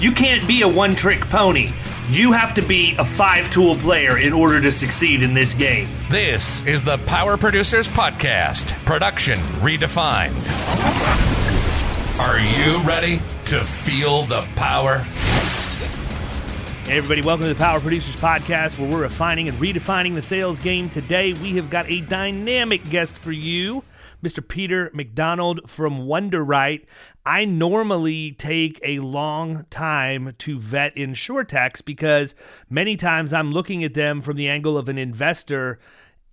You can't be a one-trick pony. You have to be a 5-tool player in order to succeed in this game. This is the Power Producers Podcast, production redefined. Are you ready to feel the power? Hey everybody, welcome to the Power Producers Podcast, where we're refining and redefining the sales game. Today, we have got a dynamic guest for you. Mr. Peter McDonald from Wunderite. I normally take a long time to vet insurtechs because many times I'm looking at them from the angle of an investor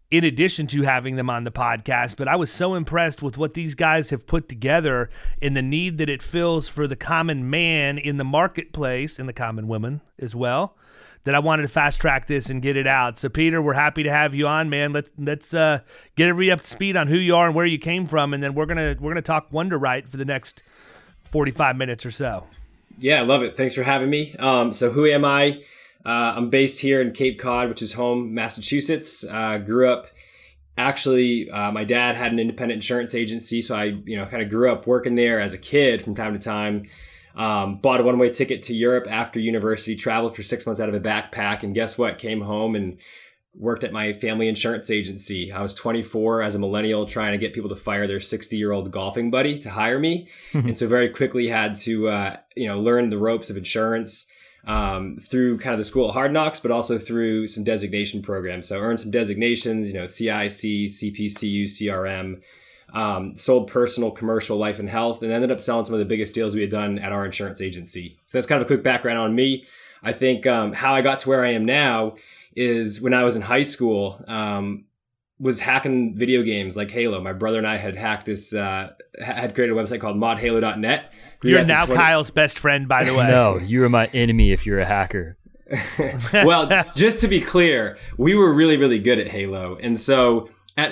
in addition to having them on the podcast, but I was so impressed with what these guys have put together and the need that it fills for the common man in the marketplace and the common woman as well, that I wanted to fast track this and get it out. So Peter, we're happy to have you on, man. Let's get everybody up to speed on who you are and where you came from, and then we're gonna talk Wunderite for the next 45 minutes or so. Yeah, I love it. Thanks for having me. So who am I? I'm based here in Cape Cod, which is home, Massachusetts. Grew up actually. My dad had an independent insurance agency, so I kind of grew up working there as a kid from time to time. Bought a one-way ticket to Europe after university, traveled for 6 months out of a backpack, and guess what? Came home and worked at my family insurance agency. I was 24 as a millennial trying to get people to fire their 60-year-old golfing buddy to hire me. And so very quickly had to, learn the ropes of insurance through kind of the school of hard knocks, but also through some designation programs. So earned some designations, CIC, CPCU, CRM. Sold personal, commercial, life, and health, and ended up selling some of the biggest deals we had done at our insurance agency. So that's kind of a quick background on me. I think how I got to where I am now is when I was in high school, was hacking video games like Halo. My brother and I had hacked this, had created a website called modhalo.net. You're now Kyle's best friend, by the way. No, you are my enemy if you're a hacker. Well, just to be clear, we were really, really good at Halo. And so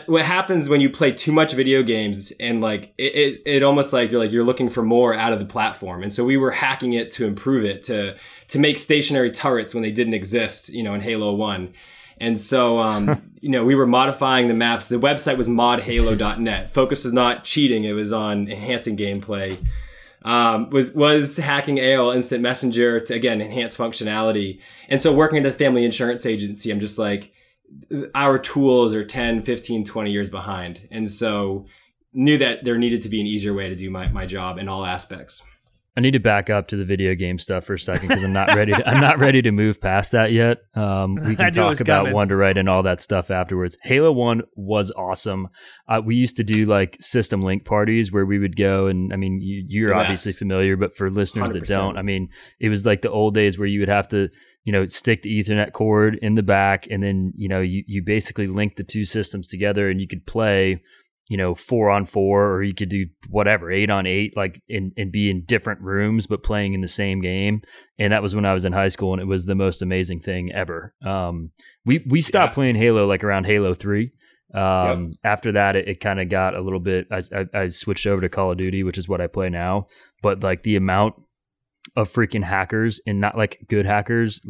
what happens when you play too much video games and it almost you're looking for more out of the platform. And so we were hacking it to improve it, to make stationary turrets when they didn't exist, in Halo 1. And so, we were modifying the maps. The website was modhalo.net. Focus was not cheating. It was on enhancing gameplay. Was hacking AOL Instant Messenger to, again, enhance functionality. And so working at a family insurance agency, I'm just like, our tools are 10, 15, 20 years behind. And so knew that there needed to be an easier way to do my job in all aspects. I need to back up to the video game stuff for a second because I'm not ready to move past that yet. We can talk about Wunderite and all that stuff afterwards. Halo 1 was awesome. We used to do system link parties where we would go, and I mean you're obviously familiar, but for listeners 100%. That don't, I mean it was like the old days where you would have to stick the Ethernet cord in the back, and then you basically link the two systems together, and you could play 4-on-4, or you could do whatever, 8-on-8, and be in different rooms, but playing in the same game. And that was when I was in high school, and it was the most amazing thing ever. We stopped playing Halo around Halo 3. After that, it kind of got a little bit, I switched over to Call of Duty, which is what I play now. But the amount of freaking hackers, and not good hackers,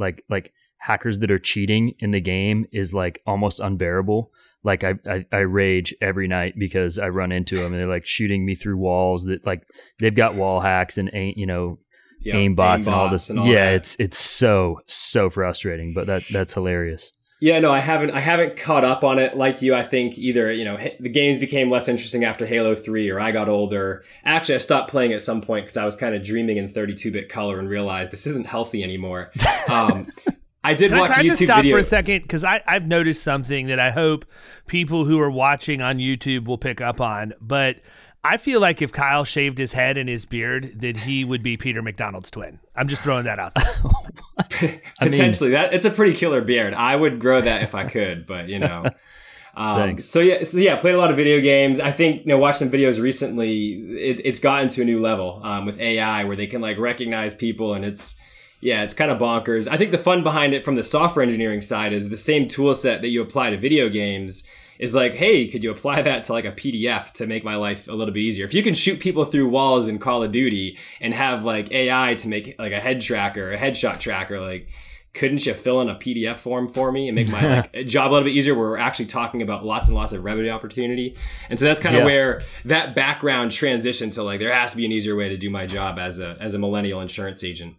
hackers that are cheating in the game is almost unbearable. I rage every night because I run into them, and they're shooting me through walls that they've got wall hacks and aim bots and all this. It's so frustrating, but that's hilarious. Yeah, no, I haven't caught up on it like you. I think either, you know, the games became less interesting after Halo 3 or I got older. Actually, I stopped playing at some point because I was kind of dreaming in 32-bit color and realized this isn't healthy anymore. I did watch a YouTube video. Can I just stop for a second? Because I've noticed something that I hope people who are watching on YouTube will pick up on. But I feel like if Kyle shaved his head and his beard, that he would be Peter McDonald's twin. I'm just throwing that out there. Potentially. That it's a pretty killer beard. I would grow that if I could, but you know. So yeah, played a lot of video games. I think, you know, watched some videos recently. It's gotten to a new level with AI where they can like recognize people, and it's kind of bonkers. I think the fun behind it from the software engineering side is the same tool set that you apply to video games is like, hey, could you apply that to like a PDF to make my life a little bit easier? If you can shoot people through walls in Call of Duty and have like AI to make like a head tracker, a headshot tracker, like couldn't you fill in a PDF form for me and make my like job a little bit easier, where we're actually talking about lots and lots of revenue opportunity? And so that's kind of where that background transitioned to like, there has to be an easier way to do my job as a millennial insurance agent.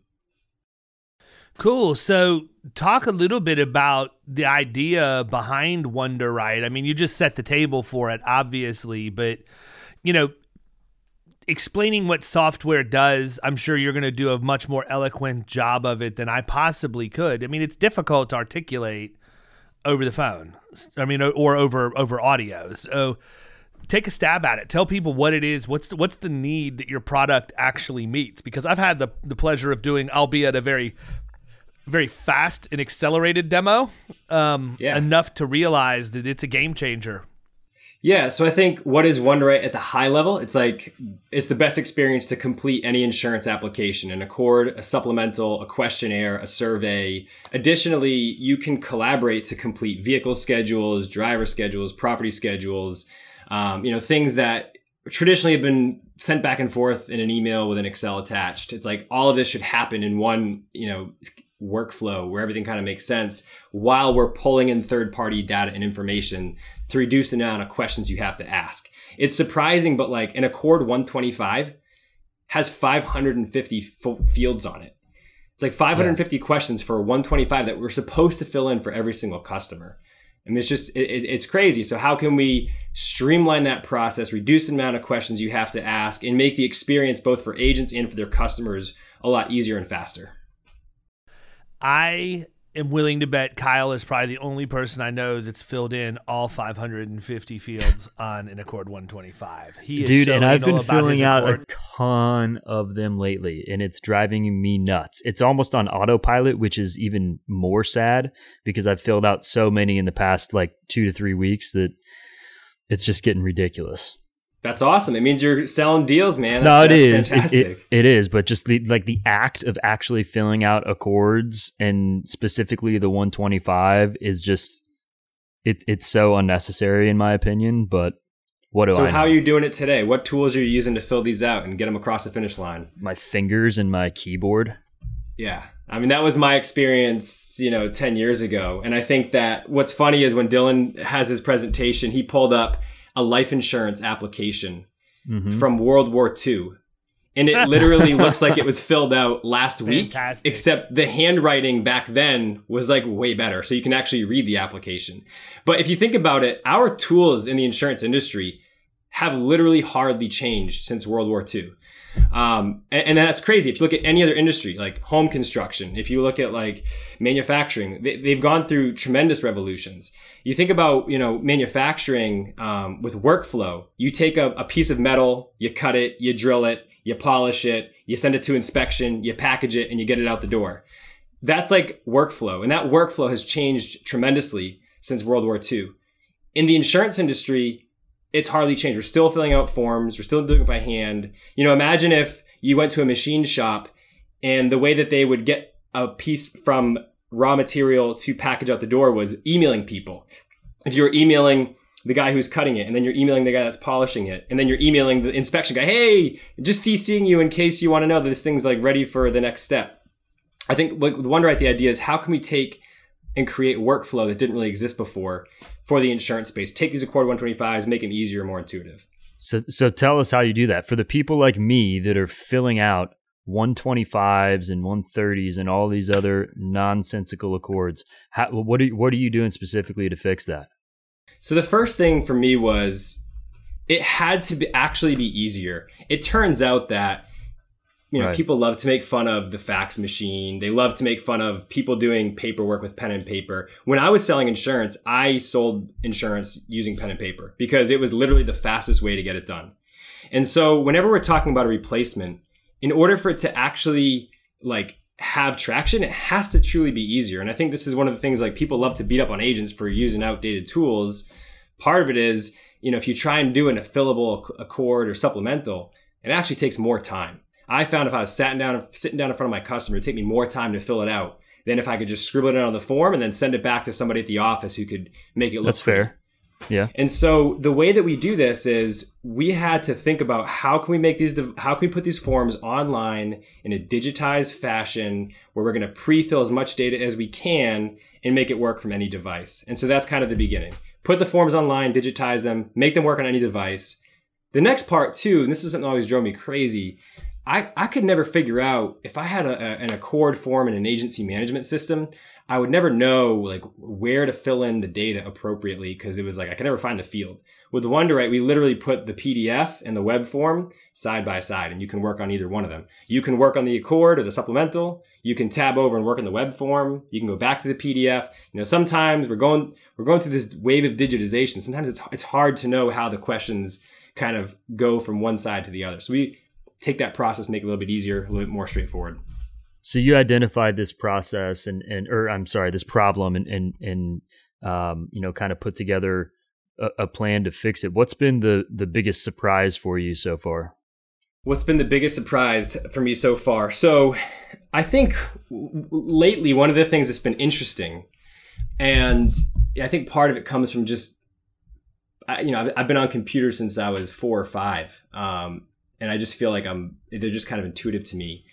Cool. So talk a little bit about the idea behind Wunderite. I mean, you just set the table for it, obviously, but, you know, explaining what software does, I'm sure you're going to do a much more eloquent job of it than I possibly could. I mean, it's difficult to articulate over the phone, I mean, or over audio. So take a stab at it. Tell people what it is. What's the need that your product actually meets? Because I've had the pleasure of doing, albeit a very very fast and accelerated demo, enough to realize that it's a game changer. Yeah, so I think what is Wunderite at the high level? It's like, it's the best experience to complete any insurance application, an accord, a supplemental, a questionnaire, a survey. Additionally, you can collaborate to complete vehicle schedules, driver schedules, property schedules, you know, things that traditionally have been sent back and forth in an email with an Excel attached. It's like all of this should happen in one, you know, workflow where everything kind of makes sense while we're pulling in third-party data and information to reduce the amount of questions you have to ask. It's surprising, but like an Accord 125 has 550 fields on it. It's like 550 questions for 125 that we're supposed to fill in for every single customer. And it's just, it's crazy. So how can we streamline that process, reduce the amount of questions you have to ask, and make the experience both for agents and for their customers a lot easier and faster? I am willing to bet Kyle is probably the only person I know that's filled in all 550 fields on an Accord 125. He is dude, so and I've been filling out a ton of them lately, and it's driving me nuts. It's almost on autopilot, which is even more sad because I've filled out so many in the past like 2 to 3 weeks that it's just getting ridiculous. That's awesome. It means you're selling deals, man. That's fantastic. It is, but just the act of actually filling out accords and specifically the 125 is just, it's so unnecessary in my opinion, but what do I know? So how are you doing it today? What tools are you using to fill these out and get them across the finish line? My fingers and my keyboard. Yeah. I mean, that was my experience, you know, 10 years ago. And I think that what's funny is when Dylan has his presentation, he pulled up a life insurance application from World War II. And it literally looks like it was filled out last Fantastic. Week, except the handwriting back then was like way better. So you can actually read the application. But if you think about it, our tools in the insurance industry have literally hardly changed since World War II. And that's crazy. If you look at any other industry, like home construction, if you look at like manufacturing, they've gone through tremendous revolutions. You think about, you know, manufacturing, with workflow, you take a piece of metal, you cut it, you drill it, you polish it, you send it to inspection, you package it, and you get it out the door. That's like workflow. And that workflow has changed tremendously since World War II. In the insurance industry, it's hardly changed. We're still filling out forms. We're still doing it by hand. You know, imagine if you went to a machine shop and the way that they would get a piece from raw material to package out the door was emailing people. If you were emailing the guy who's cutting it, and then you're emailing the guy that's polishing it, and then you're emailing the inspection guy, hey, just CCing you in case you want to know that this thing's like ready for the next step. I think with Wunderite, the idea is how can we take and create workflow that didn't really exist before for the insurance space. Take these Accord 125s, make them easier, more intuitive. So tell us how you do that. For the people like me that are filling out 125s and 130s and all these other nonsensical Accords. What are you doing specifically to fix that? So the first thing for me was it had to be, actually be easier. It turns out that, you know, people love to make fun of the fax machine. They love to make fun of people doing paperwork with pen and paper. When I was selling insurance, I sold insurance using pen and paper because it was literally the fastest way to get it done. And so whenever we're talking about a replacement, in order for it to actually like have traction, it has to truly be easier. And I think this is one of the things, like, people love to beat up on agents for using outdated tools. Part of it is, you know, if you try and do an affillable Accord or supplemental, it actually takes more time. I found if I was sitting down in front of my customer, it'd take me more time to fill it out than if I could just scribble it out on the form and then send it back to somebody at the office who could make it look. That's fair. Yeah. And so the way that we do this is we had to think about how can we put these forms online in a digitized fashion where we're going to pre-fill as much data as we can and make it work from any device. And so that's kind of the beginning. Put the forms online, digitize them, make them work on any device. The next part too, and this is something that always drove me crazy, I could never figure out if I had an Accord form in an agency management system, I would never know like where to fill in the data appropriately because it was like I could never find the field. With the Wunderite, we literally put the PDF and the web form side by side, and you can work on either one of them. You can work on the Accord or the supplemental. You can tab over and work on the web form. You can go back to the PDF. You know, sometimes we're going through this wave of digitization. Sometimes it's hard to know how the questions kind of go from one side to the other. So we take that process, make it a little bit easier, a little bit more straightforward. So you identified this process this problem and you know, kind of put together a plan to fix it. What's been the biggest surprise for you so far? What's been the biggest surprise for me so far? So I think lately, one of the things that's been interesting, and I think part of it comes from just, you know, I've been on computers since I was 4 or 5. And I just feel like they're just kind of intuitive to me.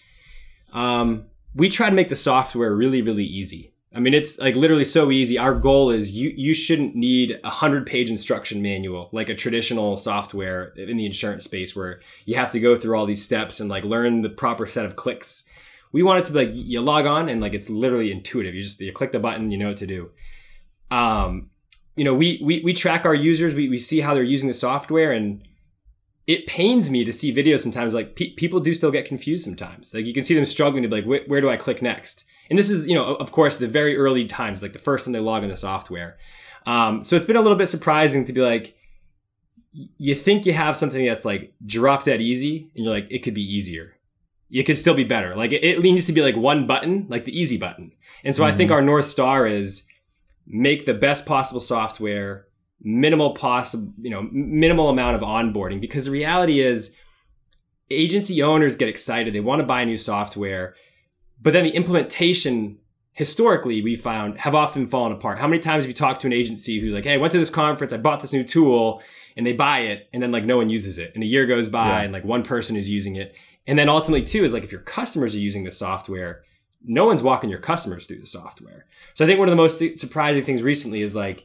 We try to make the software really, really easy. I mean, it's like literally so easy. Our goal is you shouldn't need 100-page instruction manual, like a traditional software in the insurance space where you have to go through all these steps and like learn the proper set of clicks. We want it to be like, you log on and like, it's literally intuitive. You click the button, you know what to do. You know, we track our users. We see how they're using the software, and it pains me to see videos sometimes, like people do still get confused sometimes. Like you can see them struggling to be like, where do I click next? And this is, you know, of course, the very early times, like the first time they log in the software. So it's been a little bit surprising to be like, you think you have something that's like drop dead easy, and you're like, it could be easier. It could still be better. Like it needs to be like one button, like the easy button. And so I think our North Star is make the best possible software, minimal amount of onboarding, because the reality is agency owners get excited. They want to buy new software, but then the implementation, historically, we found, have often fallen apart. How many times have you talked to an agency who's like, hey, I went to this conference, I bought this new tool, and they buy it, and then like no one uses it. And a year goes by and like one person is using it. And then ultimately too, is like if your customers are using the software, no one's walking your customers through the software. So I think one of the most surprising things recently is like,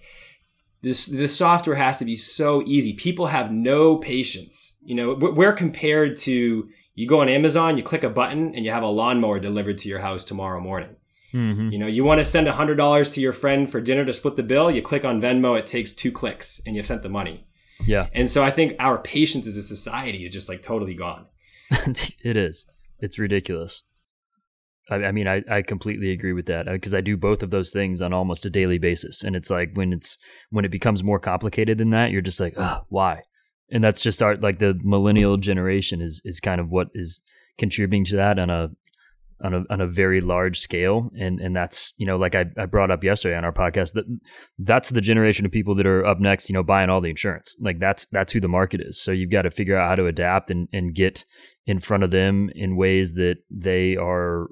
the software has to be so easy. People have no patience. You know, we're compared to, you go on Amazon, you click a button, and you have a lawnmower delivered to your house tomorrow morning. Mm-hmm. You know, you want to send $100 to your friend for dinner to split the bill, you click on Venmo, it takes 2 clicks, and you've sent the money. Yeah. And so I think our patience as a society is just like totally gone. It is. It's ridiculous. I mean, I completely agree with that, because I do both of those things on almost a daily basis. And it's like when it becomes more complicated than that, you're just like, oh, why? And that's just our, like, the millennial generation is kind of what is contributing to that on a very large scale. And that's, you know, like I brought up yesterday on our podcast, that's the generation of people that are up next, you know, buying all the insurance. Like that's who the market is. So you've got to figure out how to adapt and get in front of them in ways that they are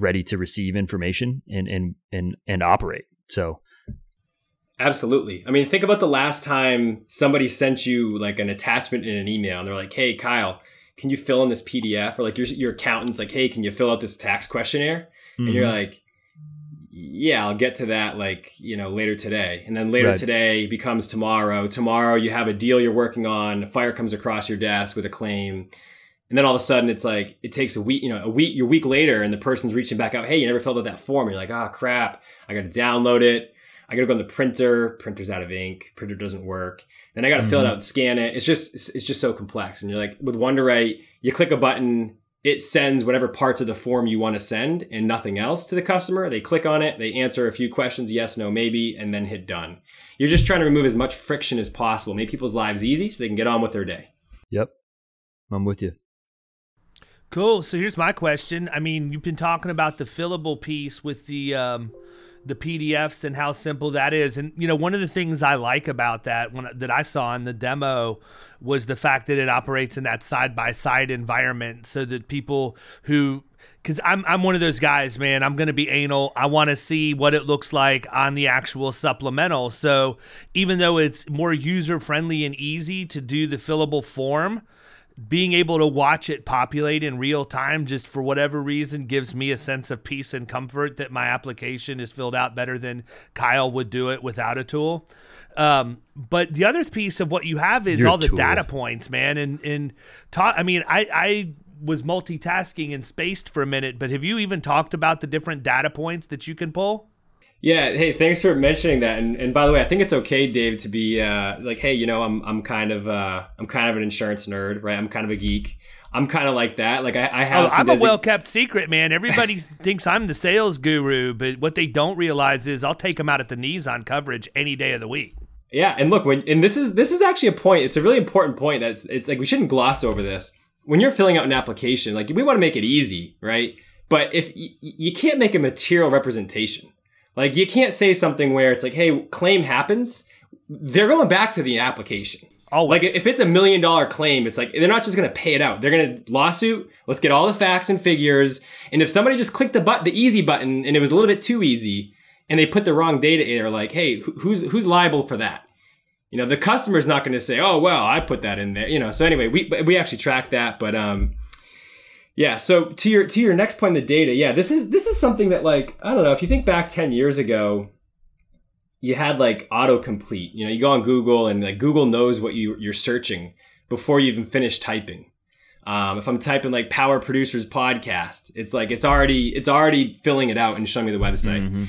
ready to receive information and operate. So. Absolutely. I mean, think about the last time somebody sent you like an attachment in an email and they're like, hey, Kyle, can you fill in this PDF? Or like your accountant's like, hey, can you fill out this tax questionnaire? Mm-hmm. And you're like, yeah, I'll get to that, like, you know, later today. And then later today becomes tomorrow. Tomorrow you have a deal you're working on, a fire comes across your desk with a claim. And then all of a sudden it's like, it takes a week later and the person's reaching back out. Hey, you never filled out that form. And you're like, oh crap, I got to download it. I got to go on the printer. Printer's out of ink. Printer doesn't work. Then I got to fill it out and scan it. It's just so complex. And you're like, with Wunderite, you click a button, it sends whatever parts of the form you want to send and nothing else to the customer. They click on it. They answer a few questions, yes, no, maybe, and then hit done. You're just trying to remove as much friction as possible. Make people's lives easy so they can get on with their day. Yep. I'm with you. Cool. So here's my question. I mean, you've been talking about the fillable piece with the PDFs and how simple that is. And, you know, one of the things I like about that that I saw in the demo was the fact that it operates in that side-by-side environment so that people who, because I'm one of those guys, man, I'm going to be anal. I want to see what it looks like on the actual supplemental. So even though it's more user-friendly and easy to do the fillable form, being able to watch it populate in real time, just for whatever reason, gives me a sense of peace and comfort that my application is filled out better than Kyle would do it without a tool. But the other piece of what you have is all the data points, man. I was multitasking and spaced for a minute, but have you even talked about the different data points that you can pull? Yeah. Hey, thanks for mentioning that. And by the way, I think it's okay, Dave, to be like, hey, you know, I'm kind of an insurance nerd, right? I'm kind of a geek. I'm kind of like that. Like I have. Oh, I'm a well-kept secret, man. Everybody thinks I'm the sales guru, but what they don't realize is I'll take them out at the knees on coverage any day of the week. Yeah, and look, this is actually a point. It's a really important point. It's like we shouldn't gloss over this. When you're filling out an application, like we want to make it easy, right? But if you can't make a material representation. Like you can't say something where it's like, hey, claim happens. They're going back to the application. Always. Like if it's $1 million claim, it's like, they're not just going to pay it out. They're going to lawsuit. Let's get all the facts and figures. And if somebody just clicked the easy button and it was a little bit too easy and they put the wrong data in, they're like, hey, who's liable for that? You know, the customer's not going to say, oh, well, I put that in there, you know? So anyway, we actually track that, but, yeah. So to your next point, the data. Yeah, this is something that, like, I don't know, if you think back 10 years ago, you had like autocomplete, you know, you go on Google and like Google knows what you're searching before you even finish typing. If I'm typing like Power Producers Podcast, it's like, it's already filling it out and showing me the website. Mm-hmm.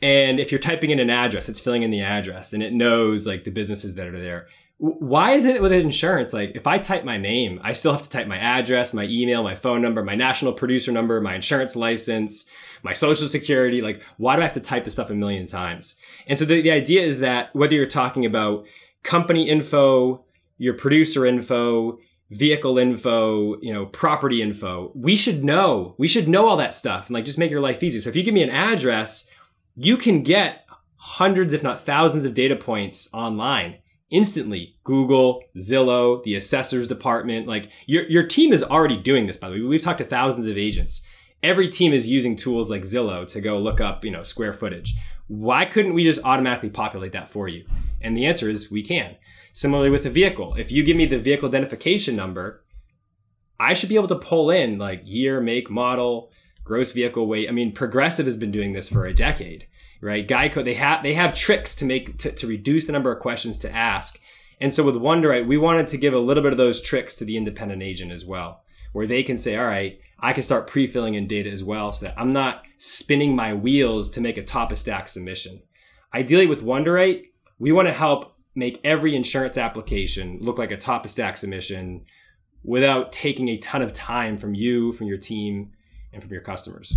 And if you're typing in an address, it's filling in the address and it knows like the businesses that are there. Why is it with insurance? Like if I type my name, I still have to type my address, my email, my phone number, my national producer number, my insurance license, my social security. Like why do I have to type this stuff a million times? And so the idea is that whether you're talking about company info, your producer info, vehicle info, you know, property info, we should know all that stuff and like just make your life easy. So if you give me an address, you can get hundreds, if not thousands of data points online. Instantly, Google, Zillow, the assessor's department, like your team is already doing this, by the way. We've talked to thousands of agents. Every team is using tools like Zillow to go look up, you know, square footage. Why couldn't we just automatically populate that for you? And the answer is we can. Similarly with a vehicle, if you give me the vehicle identification number, I should be able to pull in like year, make, model, gross vehicle weight. I mean, Progressive has been doing this for a decade. Right, Geico, they have tricks to make to reduce the number of questions to ask, and so with Wunderite, we wanted to give a little bit of those tricks to the independent agent as well, where they can say, all right, I can start pre-filling in data as well, so that I'm not spinning my wheels to make a top of stack submission. Ideally, with Wunderite, we want to help make every insurance application look like a top of stack submission, without taking a ton of time from you, from your team, and from your customers.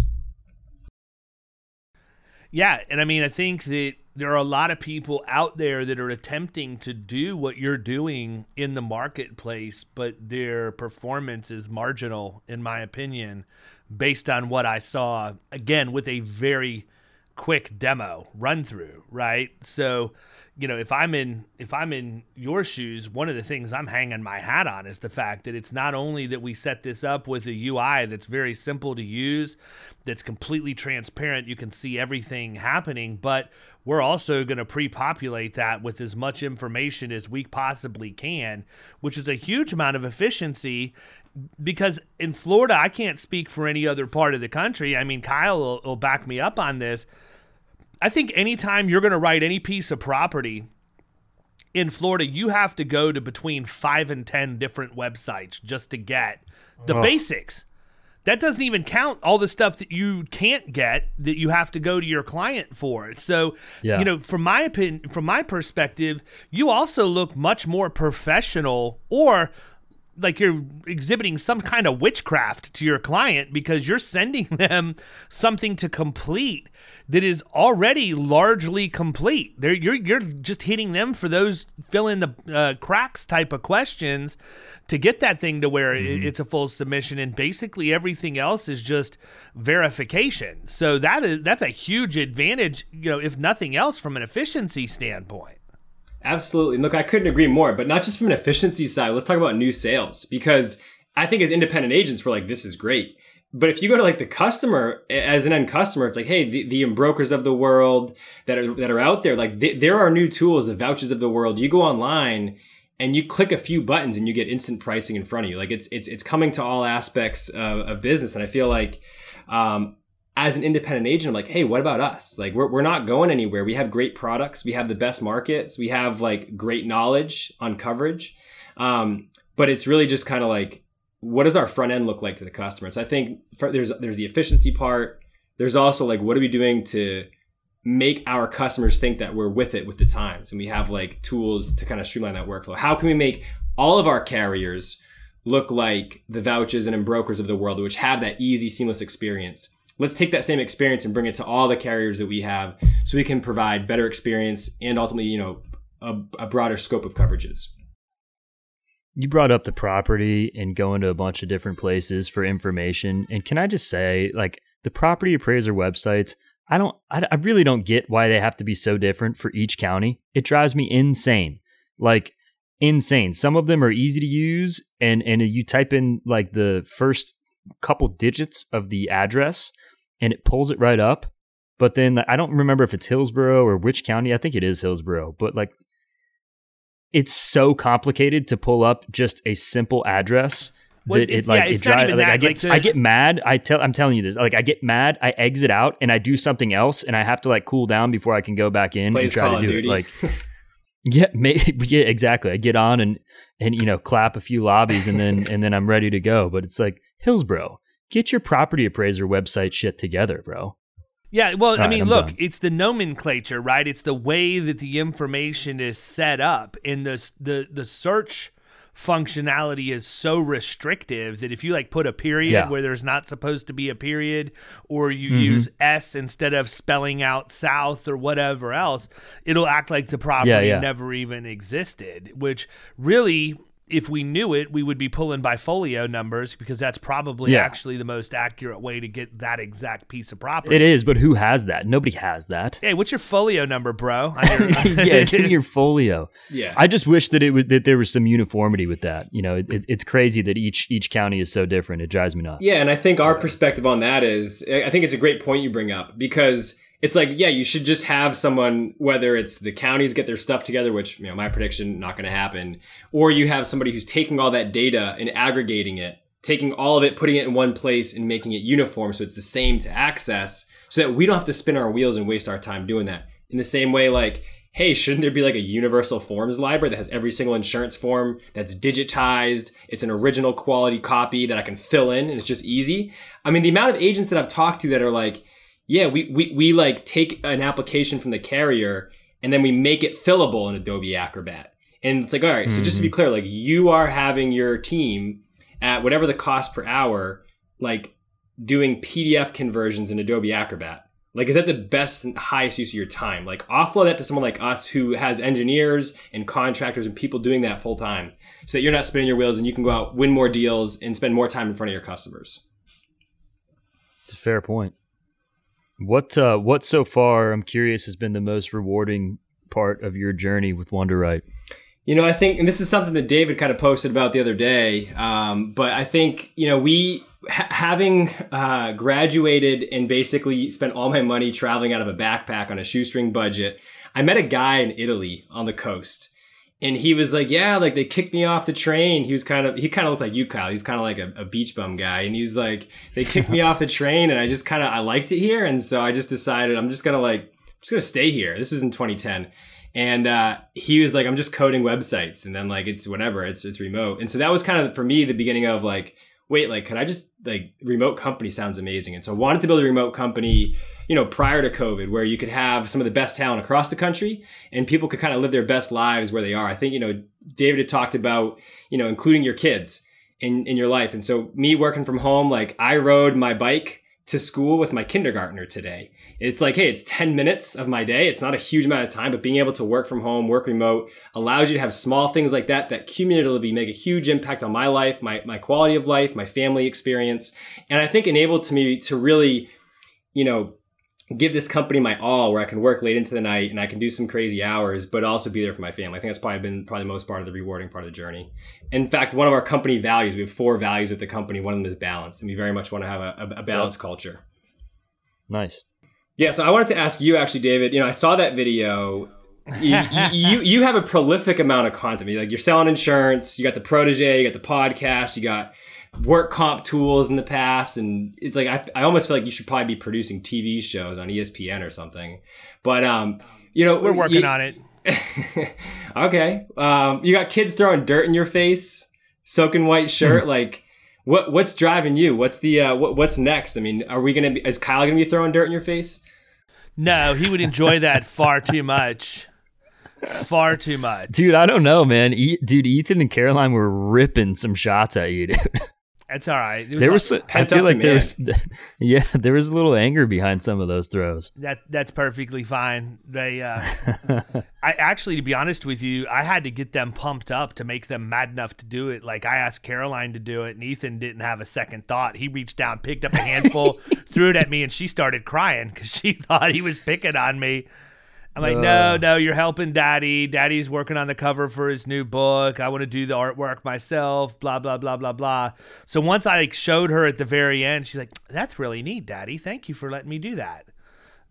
Yeah. And I mean, I think that there are a lot of people out there that are attempting to do what you're doing in the marketplace, but their performance is marginal, in my opinion, based on what I saw, again, with a very quick demo run through, right? So, you know, if I'm in your shoes, one of the things I'm hanging my hat on is the fact that it's not only that we set this up with a UI that's very simple to use, that's completely transparent, you can see everything happening, but we're also going to pre-populate that with as much information as we possibly can, which is a huge amount of efficiency. Because in Florida, I can't speak for any other part of the country. I mean, Kyle will back me up on this. I think anytime you're going to write any piece of property in Florida, you have to go to between 5 and 10 different websites just to get the basics. That doesn't even count all the stuff that you can't get that you have to go to your client for. So, you know, from my opinion, from my perspective, you also look much more professional, or like you're exhibiting some kind of witchcraft to your client, because you're sending them something to complete that is already largely complete. You're just hitting them for those fill in the cracks type of questions to get that thing to where it's a full submission, and basically everything else is just verification. So that's a huge advantage, you know, if nothing else, from an efficiency standpoint. Absolutely. Look, I couldn't agree more, but not just from an efficiency side. Let's talk about new sales, because I think as independent agents, we're like, this is great. But if you go to like the customer, as an end customer, it's like, hey, the brokers of the world that are out there, like there are new tools, the vouchers of the world. You go online and you click a few buttons and you get instant pricing in front of you. Like it's coming to all aspects of business. And I feel like as an independent agent, I'm like, hey, what about us? Like we're not going anywhere. We have great products. We have the best markets. We have like great knowledge on coverage. But it's really just kind of like, what does our front end look like to the customer? So I think there's the efficiency part. There's also like, what are we doing to make our customers think that we're with it with the times? And we have like tools to kind of streamline that workflow. How can we make all of our carriers look like the vouchers and brokers of the world, which have that easy, seamless experience? Let's take that same experience and bring it to all the carriers that we have, so we can provide better experience and ultimately, you know, a broader scope of coverages. You brought up the property and going to a bunch of different places for information. And can I just say, like, the property appraiser websites, I really don't get why they have to be so different for each county. It drives me insane. Like, insane. Some of them are easy to use, and you type in like the first couple digits of the address and it pulls it right up. But then I don't remember if it's Hillsborough or which county. I think it is Hillsborough, but like, it's so complicated to pull up just a simple address that it like it drives. Like, I get mad. I'm telling you this. Like I get mad. I exit out and I do something else, and I have to like cool down before I can go back in and try to do it. Like yeah, exactly. I get on and you know, clap a few lobbies and then I'm ready to go. But it's like, Hillsborough, get your property appraiser website shit together, bro. Yeah, well, I mean, look, it's the nomenclature, right? It's the way that the information is set up, and the search functionality is so restrictive that if you like put a period where there's not supposed to be a period, or you use S instead of spelling out South or whatever else, it'll act like the property never even existed, which really, if we knew it, we would be pulling by folio numbers, because that's probably actually the most accurate way to get that exact piece of property. It is, but who has that? Nobody has that. Hey, what's your folio number, bro? Yeah, give me your folio. Yeah, I just wish that there was some uniformity with that. You know, it's crazy that each county is so different. It drives me nuts. Yeah, and I think our perspective on that is, I think it's a great point you bring up, because it's like, yeah, you should just have someone, whether it's the counties get their stuff together, which, you know, my prediction, not going to happen, or you have somebody who's taking all that data and aggregating it, taking all of it, putting it in one place and making it uniform so it's the same to access, so that we don't have to spin our wheels and waste our time doing that. In the same way, like, hey, shouldn't there be like a universal forms library that has every single insurance form that's digitized? It's an original quality copy that I can fill in, and it's just easy. I mean, the amount of agents that I've talked to that are like, yeah, we like take an application from the carrier and then we make it fillable in Adobe Acrobat. And it's like, all right, so just to be clear, like you are having your team at whatever the cost per hour, like doing PDF conversions in Adobe Acrobat. Like, is that the best and highest use of your time? Like, offload that to someone like us who has engineers and contractors and people doing that full time, so that you're not spinning your wheels and you can go out, win more deals, and spend more time in front of your customers. It's a fair point. What so far, I'm curious, has been the most rewarding part of your journey with Wunderite? You know, I think, and this is something that David kind of posted about the other day, but I think, you know, we, having graduated and basically spent all my money traveling out of a backpack on a shoestring budget, I met a guy in Italy on the coast. And he was like, yeah, like they kicked me off the train. He kind of looked like you, Kyle. He's kind of like a beach bum guy. And he's like, they kicked me off the train, and I liked it here. And so I just decided I'm just going to stay here. This was in 2010. And he was like, I'm just coding websites. And then like, it's whatever, it's remote. And so that was kind of, for me, the beginning of like, wait, like, could I just, like, remote company sounds amazing. And so I wanted to build a remote company, you know, prior to COVID, where you could have some of the best talent across the country and people could kind of live their best lives where they are. I think, you know, David had talked about, you know, including your kids in your life. And so me working from home, like, I rode my bike to school with my kindergartner today. It's like, hey, it's 10 minutes of my day. It's not a huge amount of time, but being able to work from home, work remote, allows you to have small things like that, that cumulatively make a huge impact on my life, my quality of life, my family experience. And I think enabled to me to really, you know, give this company my all, where I can work late into the night and I can do some crazy hours, but also be there for my family. I think that's probably the most part of the rewarding part of the journey. In fact, one of our company values, we have 4 values at the company. One of them is balance. And we very much want to have a balanced culture. Nice. Yeah. So I wanted to ask you actually, David, you know, I saw that video. You have a prolific amount of content. Like, you're selling insurance, you got the protege, you got the podcast, you got work comp tools in the past, and it's like I almost feel like you should probably be producing TV shows on ESPN or something. But you know, we're working on it. Okay. You got kids throwing dirt in your face, soaking white shirt. Like, what's driving you? What's the what's next? I mean, is Kyle gonna be throwing dirt in your face? No, he would enjoy that far too much. Far too much, dude. I don't know, man. Dude, Ethan and Caroline were ripping some shots at you, dude. That's all right. I feel like there was a little anger behind some of those throws. That's perfectly fine. They, I actually, to be honest with you, I had to get them pumped up to make them mad enough to do it. Like, I asked Caroline to do it, and Ethan didn't have a second thought. He reached down, picked up a handful, threw it at me, and she started crying because she thought he was picking on me. I'm like, no, you're helping Daddy. Daddy's working on the cover for his new book. I want to do the artwork myself, blah, blah, blah, blah, blah. So once I showed her at the very end, she's like, that's really neat, Daddy. Thank you for letting me do that.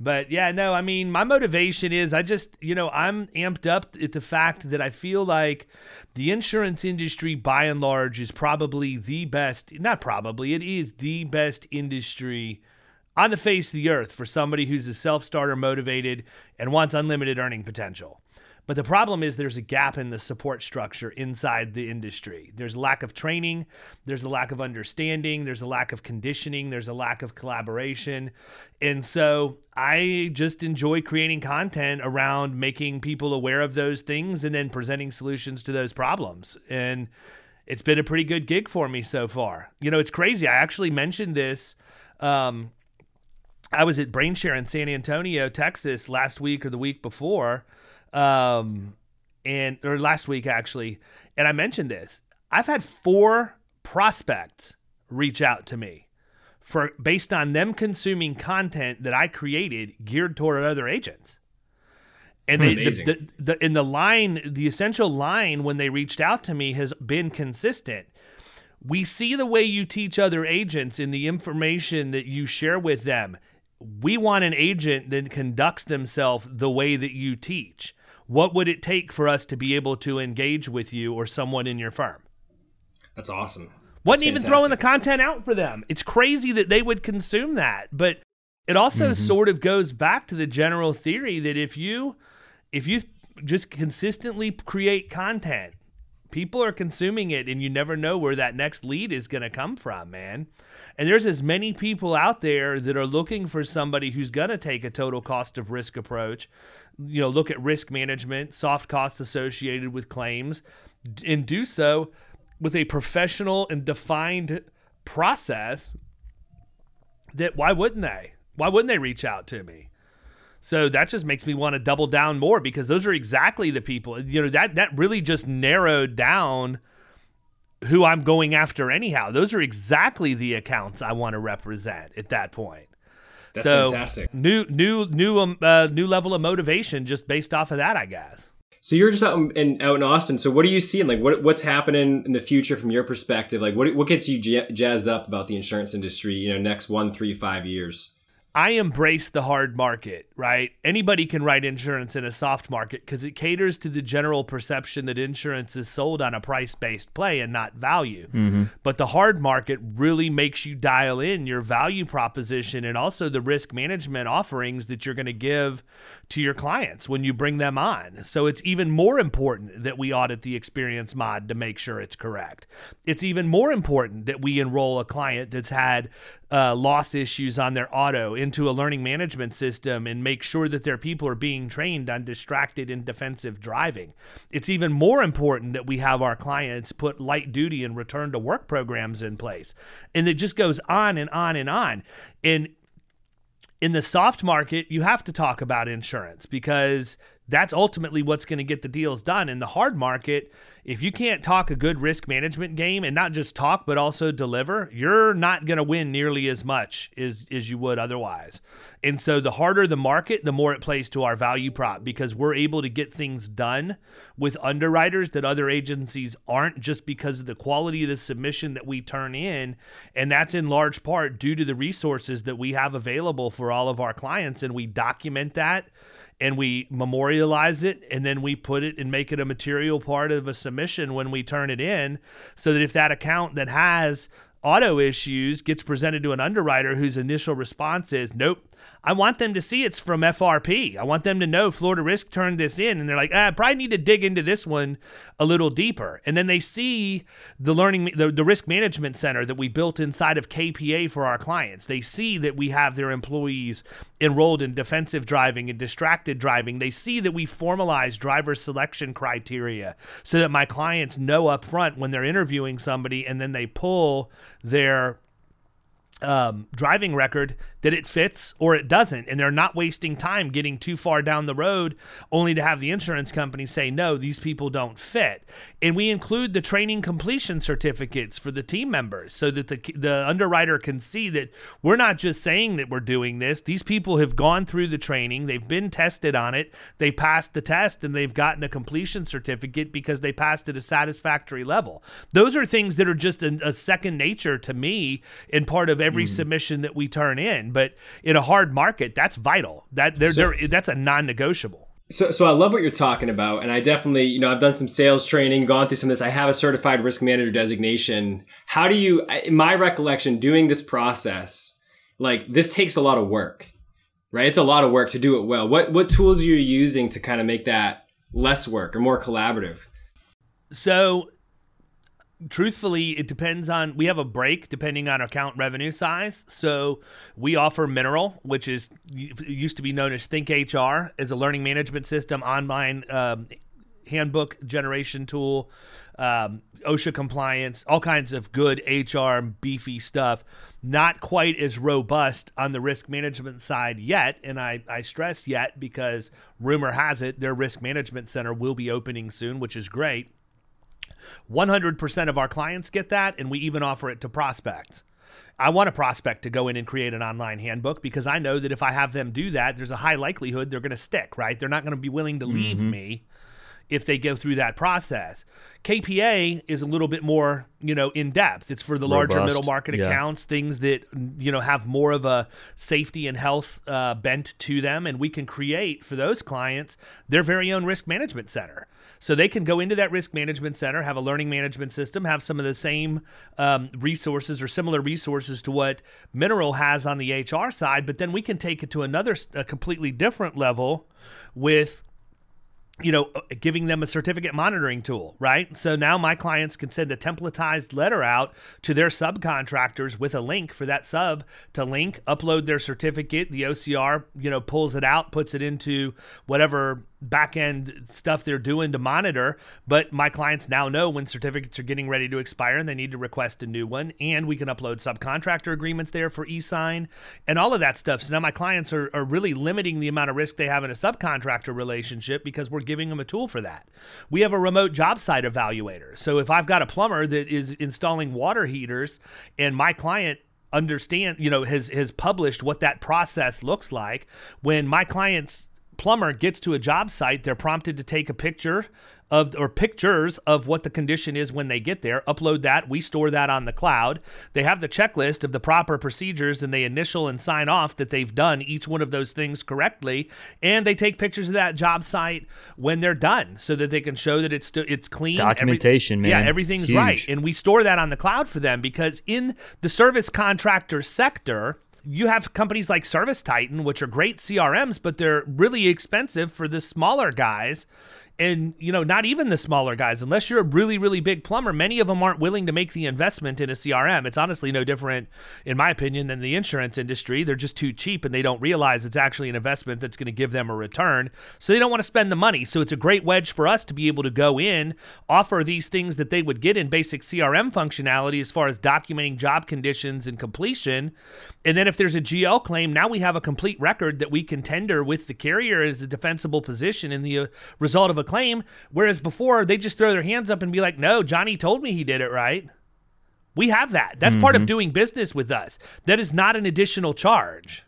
But yeah, no, I mean, my motivation is I just, you know, I'm amped up at the fact that I feel like the insurance industry by and large is probably the best, not probably, it is the best industry on the face of the earth for somebody who's a self-starter motivated and wants unlimited earning potential. But the problem is there's a gap in the support structure inside the industry. There's a lack of training. There's a lack of understanding. There's a lack of conditioning. There's a lack of collaboration. And so I just enjoy creating content around making people aware of those things and then presenting solutions to those problems. And it's been a pretty good gig for me so far. You know, it's crazy. I actually mentioned this, I was at Brainshare in San Antonio, Texas last week or the week before, or last week actually. And I mentioned this, I've had 4 prospects reach out to me based on them consuming content that I created geared toward other agents. And the essential line when they reached out to me has been consistent. We see the way you teach other agents in the information that you share with them. We want an agent that conducts themselves the way that you teach. What would it take for us to be able to engage with you or someone in your firm? That's awesome. Wasn't even throwing the content out for them. It's crazy that they would consume that. But it also sort of goes back to the general theory that if you just consistently create content, people are consuming it, and you never know where that next lead is going to come from, man. And there's as many people out there that are looking for somebody who's going to take a total cost of risk approach, you know, look at risk management, soft costs associated with claims, and do so with a professional and defined process that why wouldn't they reach out to me? So that just makes me want to double down more, because those are exactly the people, you know, that really just narrowed down who I'm going after anyhow. Those are exactly the accounts I want to represent at that point. That's fantastic. New level of motivation just based off of that, I guess. So you're just out in Austin. So what are you seeing? Like, what's happening in the future from your perspective? Like, what gets you jazzed up about the insurance industry, you know, next 1, 3, 5 years? I embrace the hard market, right? Anybody can write insurance in a soft market because it caters to the general perception that insurance is sold on a price-based play and not value. Mm-hmm. But the hard market really makes you dial in your value proposition and also the risk management offerings that you're going to give to your clients when you bring them on. So it's even more important that we audit the experience mod to make sure it's correct. It's even more important that we enroll a client that's had loss issues on their auto into a learning management system and make sure that their people are being trained on distracted and defensive driving. It's even more important that we have our clients put light duty and return to work programs in place. And it just goes on and on and on. And in the soft market, you have to talk about insurance because that's ultimately what's going to get the deals done. In the hard market, if you can't talk a good risk management game and not just talk, but also deliver, you're not going to win nearly as much as you would otherwise. And so the harder the market, the more it plays to our value prop because we're able to get things done with underwriters that other agencies aren't just because of the quality of the submission that we turn in. And that's in large part due to the resources that we have available for all of our clients. And we document that and we memorialize it, and then we put it and make it a material part of a submission when we turn it in, so that if that account that has auto issues gets presented to an underwriter whose initial response is, nope, I want them to see it's from FRP. I want them to know Florida Risk turned this in. And they're like, I probably need to dig into this one a little deeper. And then they see the learning, the risk management center that we built inside of KPA for our clients. They see that we have their employees enrolled in defensive driving and distracted driving. They see that we formalize driver selection criteria so that my clients know up front when they're interviewing somebody, and then they pull their driving record that it fits or it doesn't, and they're not wasting time getting too far down the road only to have the insurance company say, no, these people don't fit. And we include the training completion certificates for the team members so that the underwriter can see that we're not just saying that we're doing this. These people have gone through the training, they've been tested on it, they passed the test, and they've gotten a completion certificate because they passed at a satisfactory level. Those are things that are just a second nature to me and part of every submission that we turn in. But in a hard market, that's vital. That's a non-negotiable. So I love what you're talking about. And I definitely, I've done some sales training, gone through some of this. I have a certified risk manager designation. How do you, in my recollection, doing this process, like this takes a lot of work, right? It's a lot of work to do it well. What tools are you using to kind of make that less work or more collaborative? So truthfully, it depends on, we have a break depending on account revenue size. So we offer Mineral, which is used to be known as Think HR, as a learning management system, online handbook generation tool, OSHA compliance, all kinds of good HR beefy stuff. Not quite as robust on the risk management side yet, and I stress yet because rumor has it their risk management center will be opening soon, which is great. 100% of our clients get that, and we even offer it to prospects. I want a prospect to go in and create an online handbook because I know that if I have them do that, there's a high likelihood they're going to stick, right? They're not going to be willing to leave me if they go through that process. KPA is a little bit more, in depth. It's for the larger middle market accounts, things that, have more of a safety and health bent to them. And we can create for those clients their very own risk management center. So they can go into that risk management center, have a learning management system, have some of the same resources or similar resources to what Mineral has on the HR side, but then we can take it to a completely different level with giving them a certificate monitoring tool, right? So now my clients can send a templatized letter out to their subcontractors with a link for that sub to link, upload their certificate. The OCR, pulls it out, puts it into whatever back-end stuff they're doing to monitor. But my clients now know when certificates are getting ready to expire and they need to request a new one. And we can upload subcontractor agreements there for e-sign and all of that stuff. So now my clients are really limiting the amount of risk they have in a subcontractor relationship because we're giving them a tool for that. We have a remote job site evaluator. So if I've got a plumber that is installing water heaters and my client understand, has published what that process looks like, when my client's plumber gets to a job site, they're prompted to take a picture of or pictures of what the condition is when they get there, upload that, we store that on the cloud. They have the checklist of the proper procedures and they initial and sign off that they've done each one of those things correctly. And they take pictures of that job site when they're done so that they can show that it's clean. Documentation, everything's right. And we store that on the cloud for them because in the service contractor sector, you have companies like Service Titan, which are great CRMs, but they're really expensive for the smaller guys. And, you know, not even the smaller guys, unless you're a really, really big plumber, many of them aren't willing to make the investment in a CRM. It's honestly no different, in my opinion, than the insurance industry. They're just too cheap and they don't realize it's actually an investment that's going to give them a return. So they don't want to spend the money. So it's a great wedge for us to be able to go in, offer these things that they would get in basic CRM functionality as far as documenting job conditions and completion. And then if there's a GL claim, now we have a complete record that we can tender with the carrier as a defensible position in the result of a claim, whereas before they just throw their hands up and be like, no, Johnny told me he did it right. We have that. That's part of doing business with us. That is not an additional charge.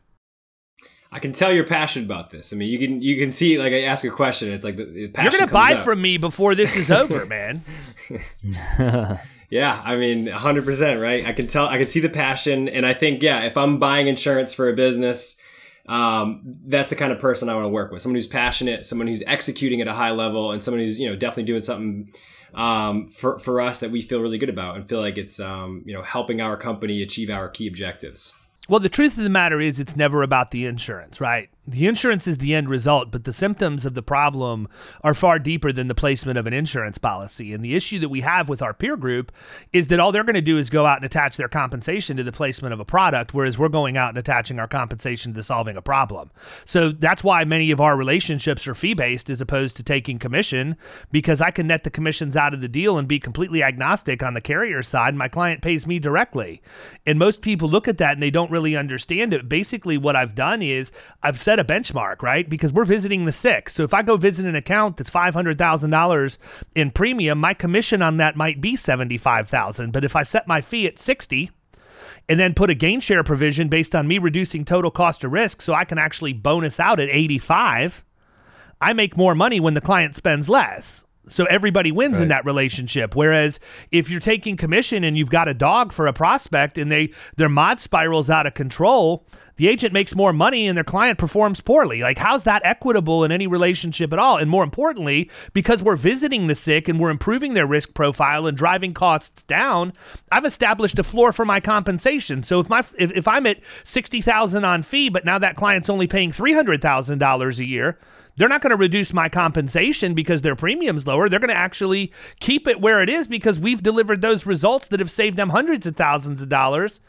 I can tell you're passionate about this. I mean, you can see, like, I ask a question, it's like the passion. You're gonna buy up from me before this is over, man. Yeah, I mean, 100%, right? I can see the passion, and I think, yeah, if I'm buying insurance for a business, that's the kind of person I want to work with. Someone who's passionate, someone who's executing at a high level, and someone who's, you know, definitely doing something, for us that we feel really good about and feel like it's, you know, helping our company achieve our key objectives. Well, the truth of the matter is it's never about the insurance, right? The insurance is the end result, but the symptoms of the problem are far deeper than the placement of an insurance policy. And the issue that we have with our peer group is that all they're going to do is go out and attach their compensation to the placement of a product, whereas we're going out and attaching our compensation to solving a problem. So that's why many of our relationships are fee-based as opposed to taking commission, because I can net the commissions out of the deal and be completely agnostic on the carrier side. My client pays me directly. And most people look at that and they don't really understand it. Basically, what I've done is I've set a benchmark, right? Because we're visiting the sick. So if I go visit an account that's $500,000 in premium, my commission on that might be $75,000. But if I set my fee at 60 and then put a gain share provision based on me reducing total cost of risk, so I can actually bonus out at 85, I make more money when the client spends less. So everybody wins, right, in that relationship. Whereas if you're taking commission and you've got a dog for a prospect and their mod spirals out of control, the agent makes more money and their client performs poorly. Like, how's that equitable in any relationship at all? And more importantly, because we're visiting the sick and we're improving their risk profile and driving costs down, I've established a floor for my compensation. So if I'm at $60,000 on fee, but now that client's only paying $300,000 a year, they're not going to reduce my compensation because their premium's lower. They're going to actually keep it where it is because we've delivered those results that have saved them hundreds of thousands of dollars,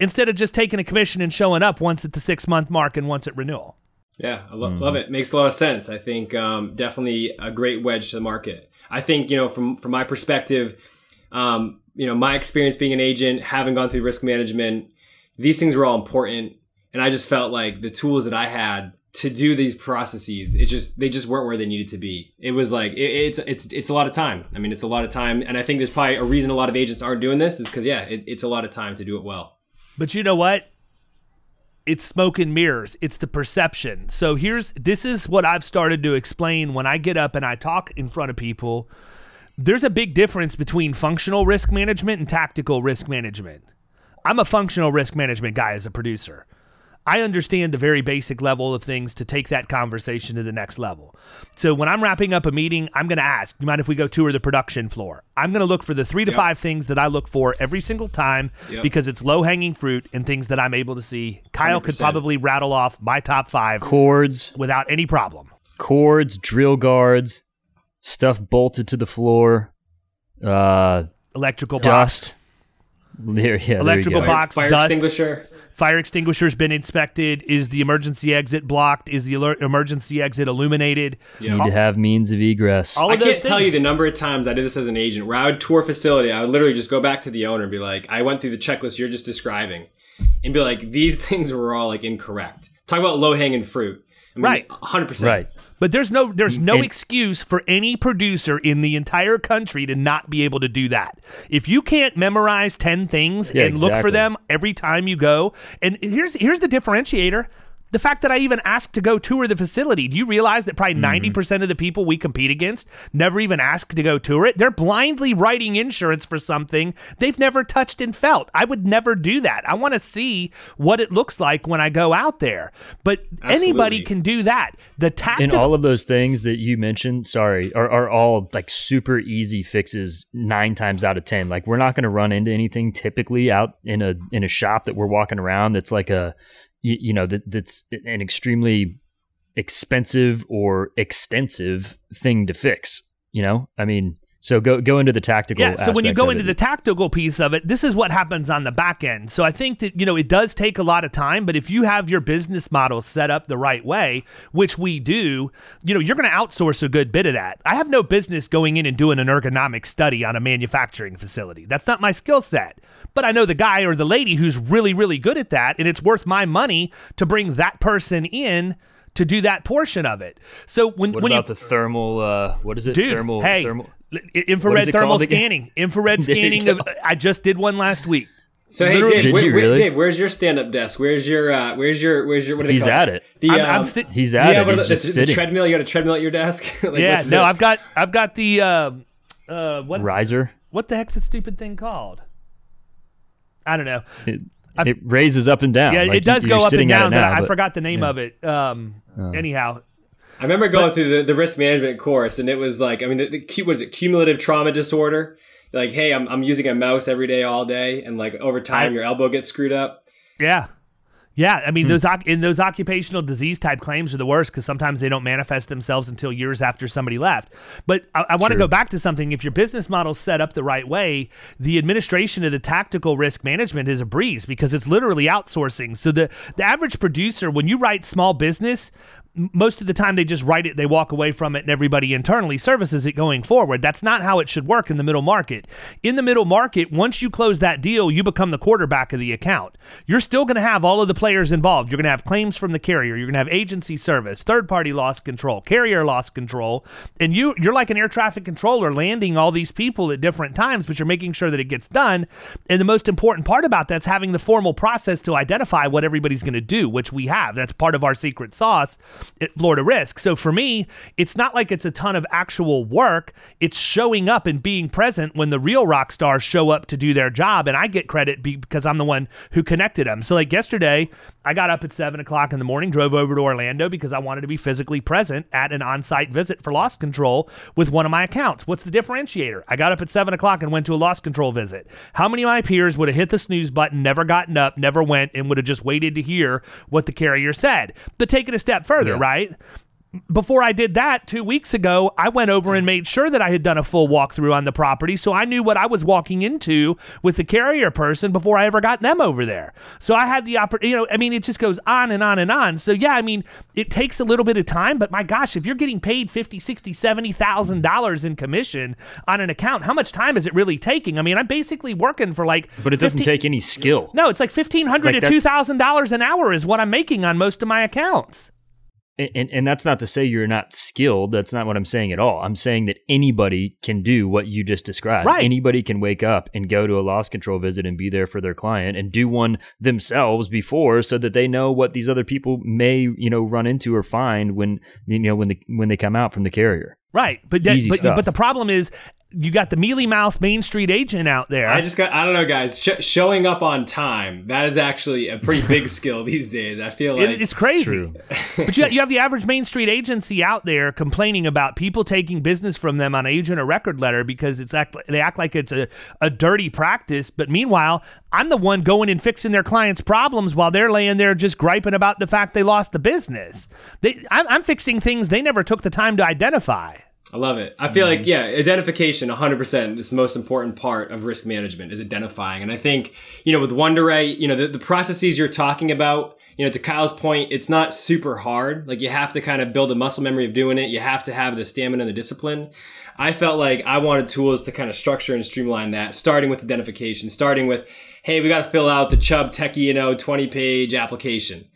instead of just taking a commission and showing up once at the 6-month mark and once at renewal. Yeah, I love it. Makes a lot of sense. I think definitely a great wedge to the market. I think, you know, from my perspective, you know, my experience being an agent, having gone through risk management, these things were all important. And I just felt like the tools that I had to do these processes, they just weren't where they needed to be. It was like, it's a lot of time. I mean, it's a lot of time. And I think there's probably a reason a lot of agents aren't doing this is because, yeah, it's a lot of time to do it well. But you know what? It's smoke and mirrors. It's the perception. So this is what I've started to explain when I get up and I talk in front of people. There's a big difference between functional risk management and tactical risk management. I'm a functional risk management guy as a producer. I understand the very basic level of things to take that conversation to the next level. So when I'm wrapping up a meeting, I'm going to ask, do you mind if we go tour the production floor? I'm going to look for the 3 to 5 things that I look for every single time, because it's low-hanging fruit and things that I'm able to see. Kyle 100%. Could probably rattle off my top 5. Cords. Without any problem. Cords, drill guards, stuff bolted to the floor. Electrical dust. Box. There, yeah, electrical there box, fire dust. Extinguisher. Fire extinguisher's been inspected. Is the emergency exit blocked? Is the emergency exit illuminated? You need to have means of egress. I can't tell you the number of times I did this as an agent where I would tour a facility. I would literally just go back to the owner and be like, I went through the checklist you're just describing, and be like, these things were all like incorrect. Talk about low-hanging fruit. I mean, right. 100%. Right. But there's no excuse for any producer in the entire country to not be able to do that. If you can't memorize 10 things and look for them every time you go, and here's the differentiator. The fact that I even asked to go tour the facility, do you realize that probably 90% of the people we compete against never even ask to go tour it? They're blindly writing insurance for something they've never touched and felt. I would never do that. I want to see what it looks like when I go out there. But anybody can do that. The tactical— and all of those things that you mentioned, are all like super easy fixes 9 times out of 10. Like, we're not going to run into anything typically out in a shop that we're walking around that's like a, you know, that's an extremely expensive or extensive thing to fix, you know? I mean, so go into the tactical aspect. So when you go into the tactical piece of it, this is what happens on the back end. So I think that, you know, it does take a lot of time, but if you have your business model set up the right way, which we do, you know, you're going to outsource a good bit of that. I have no business going in and doing an ergonomic study on a manufacturing facility. That's not my skill set. But I know the guy or the lady who's really, really good at that, and it's worth my money to bring that person in to do that portion of it. So the thermal? What is it? Dude, thermal. Hey, infrared thermal scanning. Infrared scanning. I just did one last week. So hey, Dave, Dave, where's your stand-up desk? Where's your what are they called? He's at it. He's at it. He's just sitting. Treadmill. You got a treadmill at your desk? Like, yeah. No, I've got the riser. What the heck's that stupid thing called? I don't know. It raises up and down. Yeah, like it does go up and down, but I forgot the name of it. Anyhow. I remember going through the risk management course, and it was like, I mean, what is it, cumulative trauma disorder? Like, hey, I'm using a mouse every day, all day, and like over time, your elbow gets screwed up. Yeah. Yeah, I mean, those occupational disease type claims are the worst because sometimes they don't manifest themselves until years after somebody left. But I want to go back to something. If your business model's set up the right way, the administration of the tactical risk management is a breeze because it's literally outsourcing. So the average producer, when you write small business, most of the time they just write it, they walk away from it, and everybody internally services it going forward. That's not how it should work in the middle market. In the middle market, once you close that deal, you become the quarterback of the account. You're still going to have all of the players involved. You're going to have claims from the carrier. You're going to have agency service, third-party loss control, carrier loss control, and you're like an air traffic controller landing all these people at different times, but you're making sure that it gets done. And the most important part about that's having the formal process to identify what everybody's going to do, which we have. That's part of our secret sauce at Florida Risk. So for me, it's not like it's a ton of actual work. It's showing up and being present when the real rock stars show up to do their job, and I get credit because I'm the one who connected them. So like yesterday, I got up at 7 o'clock in the morning, drove over to Orlando because I wanted to be physically present at an on-site visit for loss control with one of my accounts. What's the differentiator? I got up at 7 o'clock and went to a loss control visit. How many of my peers would have hit the snooze button, never gotten up, never went, and would have just waited to hear what the carrier said? But take it a step further, right? Before I did that, 2 weeks ago, I went over and made sure that I had done a full walkthrough on the property, so I knew what I was walking into with the carrier person before I ever got them over there. So I had the opportunity, you know, I mean, it just goes on and on and on. So yeah, I mean, it takes a little bit of time, but my gosh, if you're getting paid $50,000, $60,000, $70,000 in commission on an account, how much time is it really taking? I mean, I'm basically working for like— But it doesn't take any skill. No, it's like $1,500 to $2,000 an hour is what I'm making on most of my accounts. And that's not to say you're not skilled. That's not what I'm saying at all. I'm saying that anybody can do what you just described. Right. Anybody can wake up and go to a loss control visit and be there for their client and do one themselves before, so that they know what these other people may, you know, run into or find when, you know, when they come out from the carrier. Right. But the problem is, you got the mealy mouth Main Street agent out there. I don't know, guys. Showing up on time, that is actually a pretty big skill these days. I feel like it's crazy. But you have the average Main Street agency out there complaining about people taking business from them on agent or record letter because they act like it's a dirty practice. But meanwhile, I'm the one going and fixing their clients' problems while they're laying there just griping about the fact they lost the business. I'm fixing things they never took the time to identify. I love it. I feel like, yeah, identification, 100%, is the most important part of risk management, is identifying. And I think, you know, with Wunderite, you know, the processes you're talking about, you know, to Kyle's point, it's not super hard. Like, you have to kind of build a muscle memory of doing it. You have to have the stamina and the discipline. I felt like I wanted tools to kind of structure and streamline that, starting with identification, starting with, hey, we got to fill out the Chubb Techie, you know, 20-page application.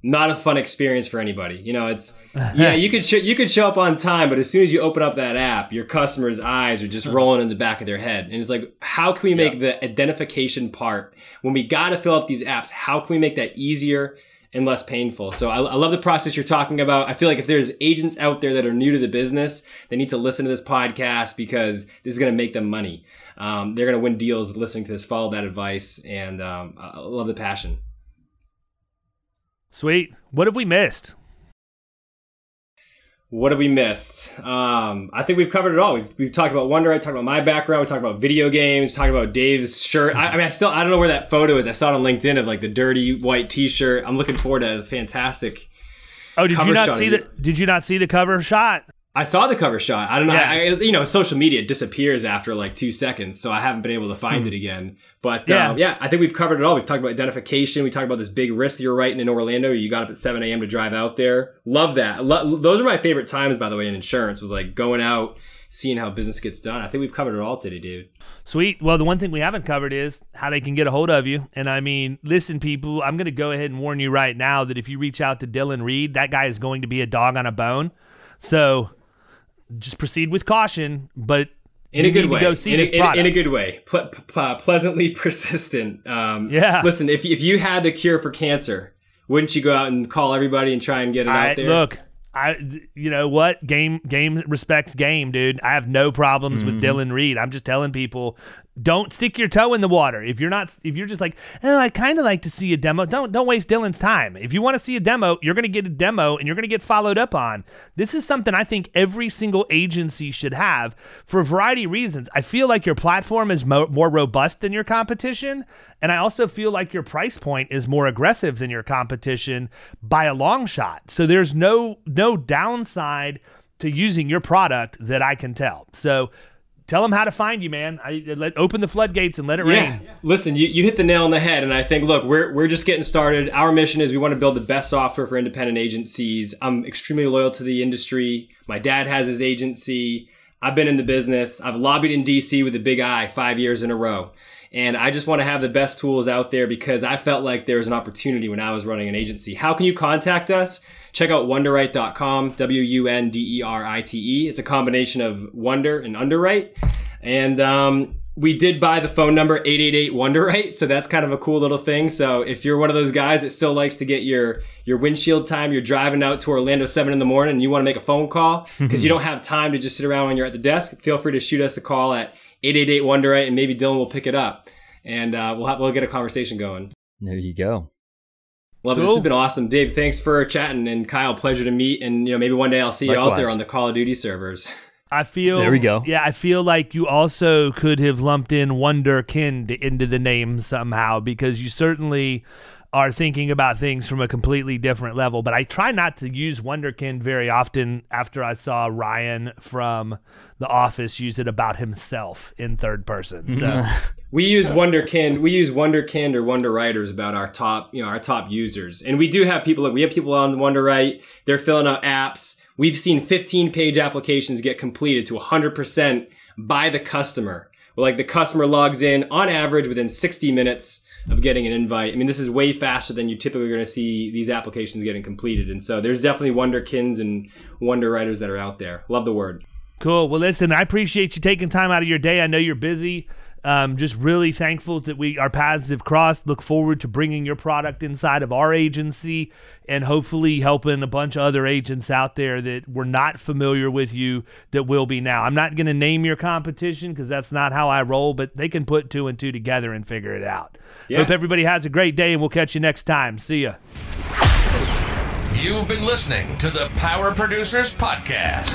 Not a fun experience for anybody. You know, it's, yeah, you could show up on time, but as soon as you open up that app, your customer's eyes are just rolling in the back of their head. And it's like, how can we make the identification part, when we got to fill out these apps, how can we make that easier and less painful. So I love the process you're talking about. I feel like if there's agents out there that are new to the business, they need to listen to this podcast because this is going to make them money. They're going to win deals listening to this. Follow that advice, and I love the passion. Sweet. What have we missed? What have we missed? I think we've covered it all. We've talked about Wunderite, talked about my background, we talked about video games, talked about Dave's shirt. I don't know where that photo is. I saw it on LinkedIn of like the dirty white T-shirt. I'm looking forward to a fantastic. Oh, did cover you not shot see the? Did you not see the cover shot? I saw the cover shot. I don't know. Yeah. Social media disappears after like 2 seconds, so I haven't been able to find it again. But yeah, I think we've covered it all. We've talked about identification. We talked about this big risk that you're writing in Orlando. You got up at 7 a.m. to drive out there. Love that. Those are my favorite times, by the way, in insurance, was like going out, seeing how business gets done. I think we've covered it all today, David. Sweet. Well, the one thing we haven't covered is how they can get a hold of you. And I mean, listen, people, I'm going to go ahead and warn you right now that if you reach out to Dylan Reed, that guy is going to be a dog on a bone. So just proceed with caution, but in a good way. In a good way, pleasantly persistent. Yeah. Listen, if you had the cure for cancer, wouldn't you go out and call everybody and try and get it out there? Look, you know what? Game respects game, dude. I have no problems with Dylan Reed. I'm just telling people, don't stick your toe in the water. If you're just like, oh, I kind of like to see a demo. Don't waste Dylan's time. If you want to see a demo, you're going to get a demo and you're going to get followed up on. This is something I think every single agency should have for a variety of reasons. I feel like your platform is more robust than your competition. And I also feel like your price point is more aggressive than your competition by a long shot. So there's no downside to using your product that I can tell. So tell them how to find you, man. Open the floodgates and let it rain. Yeah. Listen, you hit the nail on the head, and I think, look, we're just getting started. Our mission is we want to build the best software for independent agencies. I'm extremely loyal to the industry. My dad has his agency. I've been in the business. I've lobbied in DC with a big eye 5 years in a row. And I just want to have the best tools out there because I felt like there was an opportunity when I was running an agency. How can you contact us? Check out Wunderite.com, Wunderite. It's a combination of Wonder and Underwrite. And we did buy the phone number 888-WONDERITE, so that's kind of a cool little thing. So if you're one of those guys that still likes to get your windshield time, you're driving out to Orlando 7 in the morning and you want to make a phone call because you don't have time to just sit around when you're at the desk, feel free to shoot us a call at 888-WONDERITE and maybe Dylan will pick it up. And we'll get a conversation going. There you go. Love it. This has been awesome. Dave, thanks for chatting. And Kyle, pleasure to meet. And maybe one day I'll see you out there on the Call of Duty servers. There we go. Yeah, I feel like you also could have lumped in Wunderkind into the name somehow because you certainly are thinking about things from a completely different level. But I try not to use Wunderkind very often after I saw Ryan from The Office use it about himself in third person. So we use Wunderkind or Wunderite about our top users. And we do have people on Wunderite, they're filling out apps. We've seen 15-page applications get completed to 100% by the customer. Like the customer logs in on average within 60 minutes of getting an invite. I mean, this is way faster than you're typically going to see these applications getting completed. And so there's definitely Wunderkins and Wunderwriters that are out there. Love the word. Cool. Well, listen, I appreciate you taking time out of your day. I know you're busy. Just really thankful that our paths have crossed. Look forward to bringing your product inside of our agency and hopefully helping a bunch of other agents out there that were not familiar with you that will be now. I'm not going to name your competition because that's not how I roll, but they can put two and two together and figure it out. Yeah. Hope everybody has a great day and we'll catch you next time. See ya. You've been listening to the Power Producers Podcast.